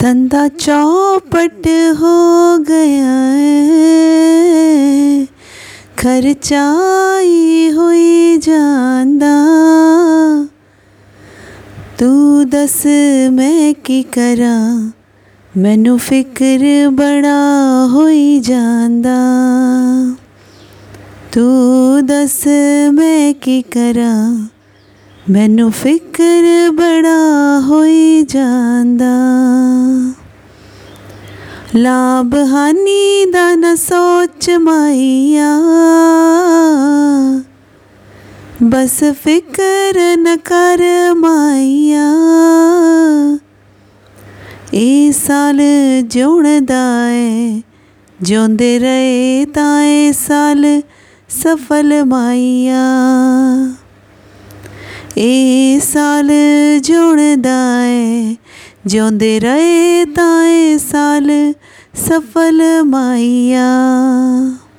धंधा चौपट हो गया है, खर्चाई होई जांदा। तू दस मैं की करां, मैनू फिक्र बड़ा होई जांदा। तू दस मैं की करां, ਮੈਨੂੰ ਫਿਕਰ ਬੜਾ ਹੋਈ ਜਾਂਦਾ। ਲਾਭ ਹਾਨੀ ਦਾ ਨਾ ਸੋਚ ਮਾਈਆ, ਬਸ ਫਿਕਰ ਨਾ ਕਰ ਮਾਈਆ। ਇਹ ਸਾਲ ਜਿਉਣ ਦਾ ਏ, ਜਿਉਂਦੇ ਰਹੇ ਤਾਂ ਇਹ ਸਾਲ ਸਫਲ ਮਾਈਆ। ਇਹ ਸਾਲ ਜੁੜਦਾ ਏ, ਜਿਉਂਦੇ ਰਹੇ ਤਾਂ ਇਹ ਸਾਲ ਸਫਲ ਮਾਈਆ।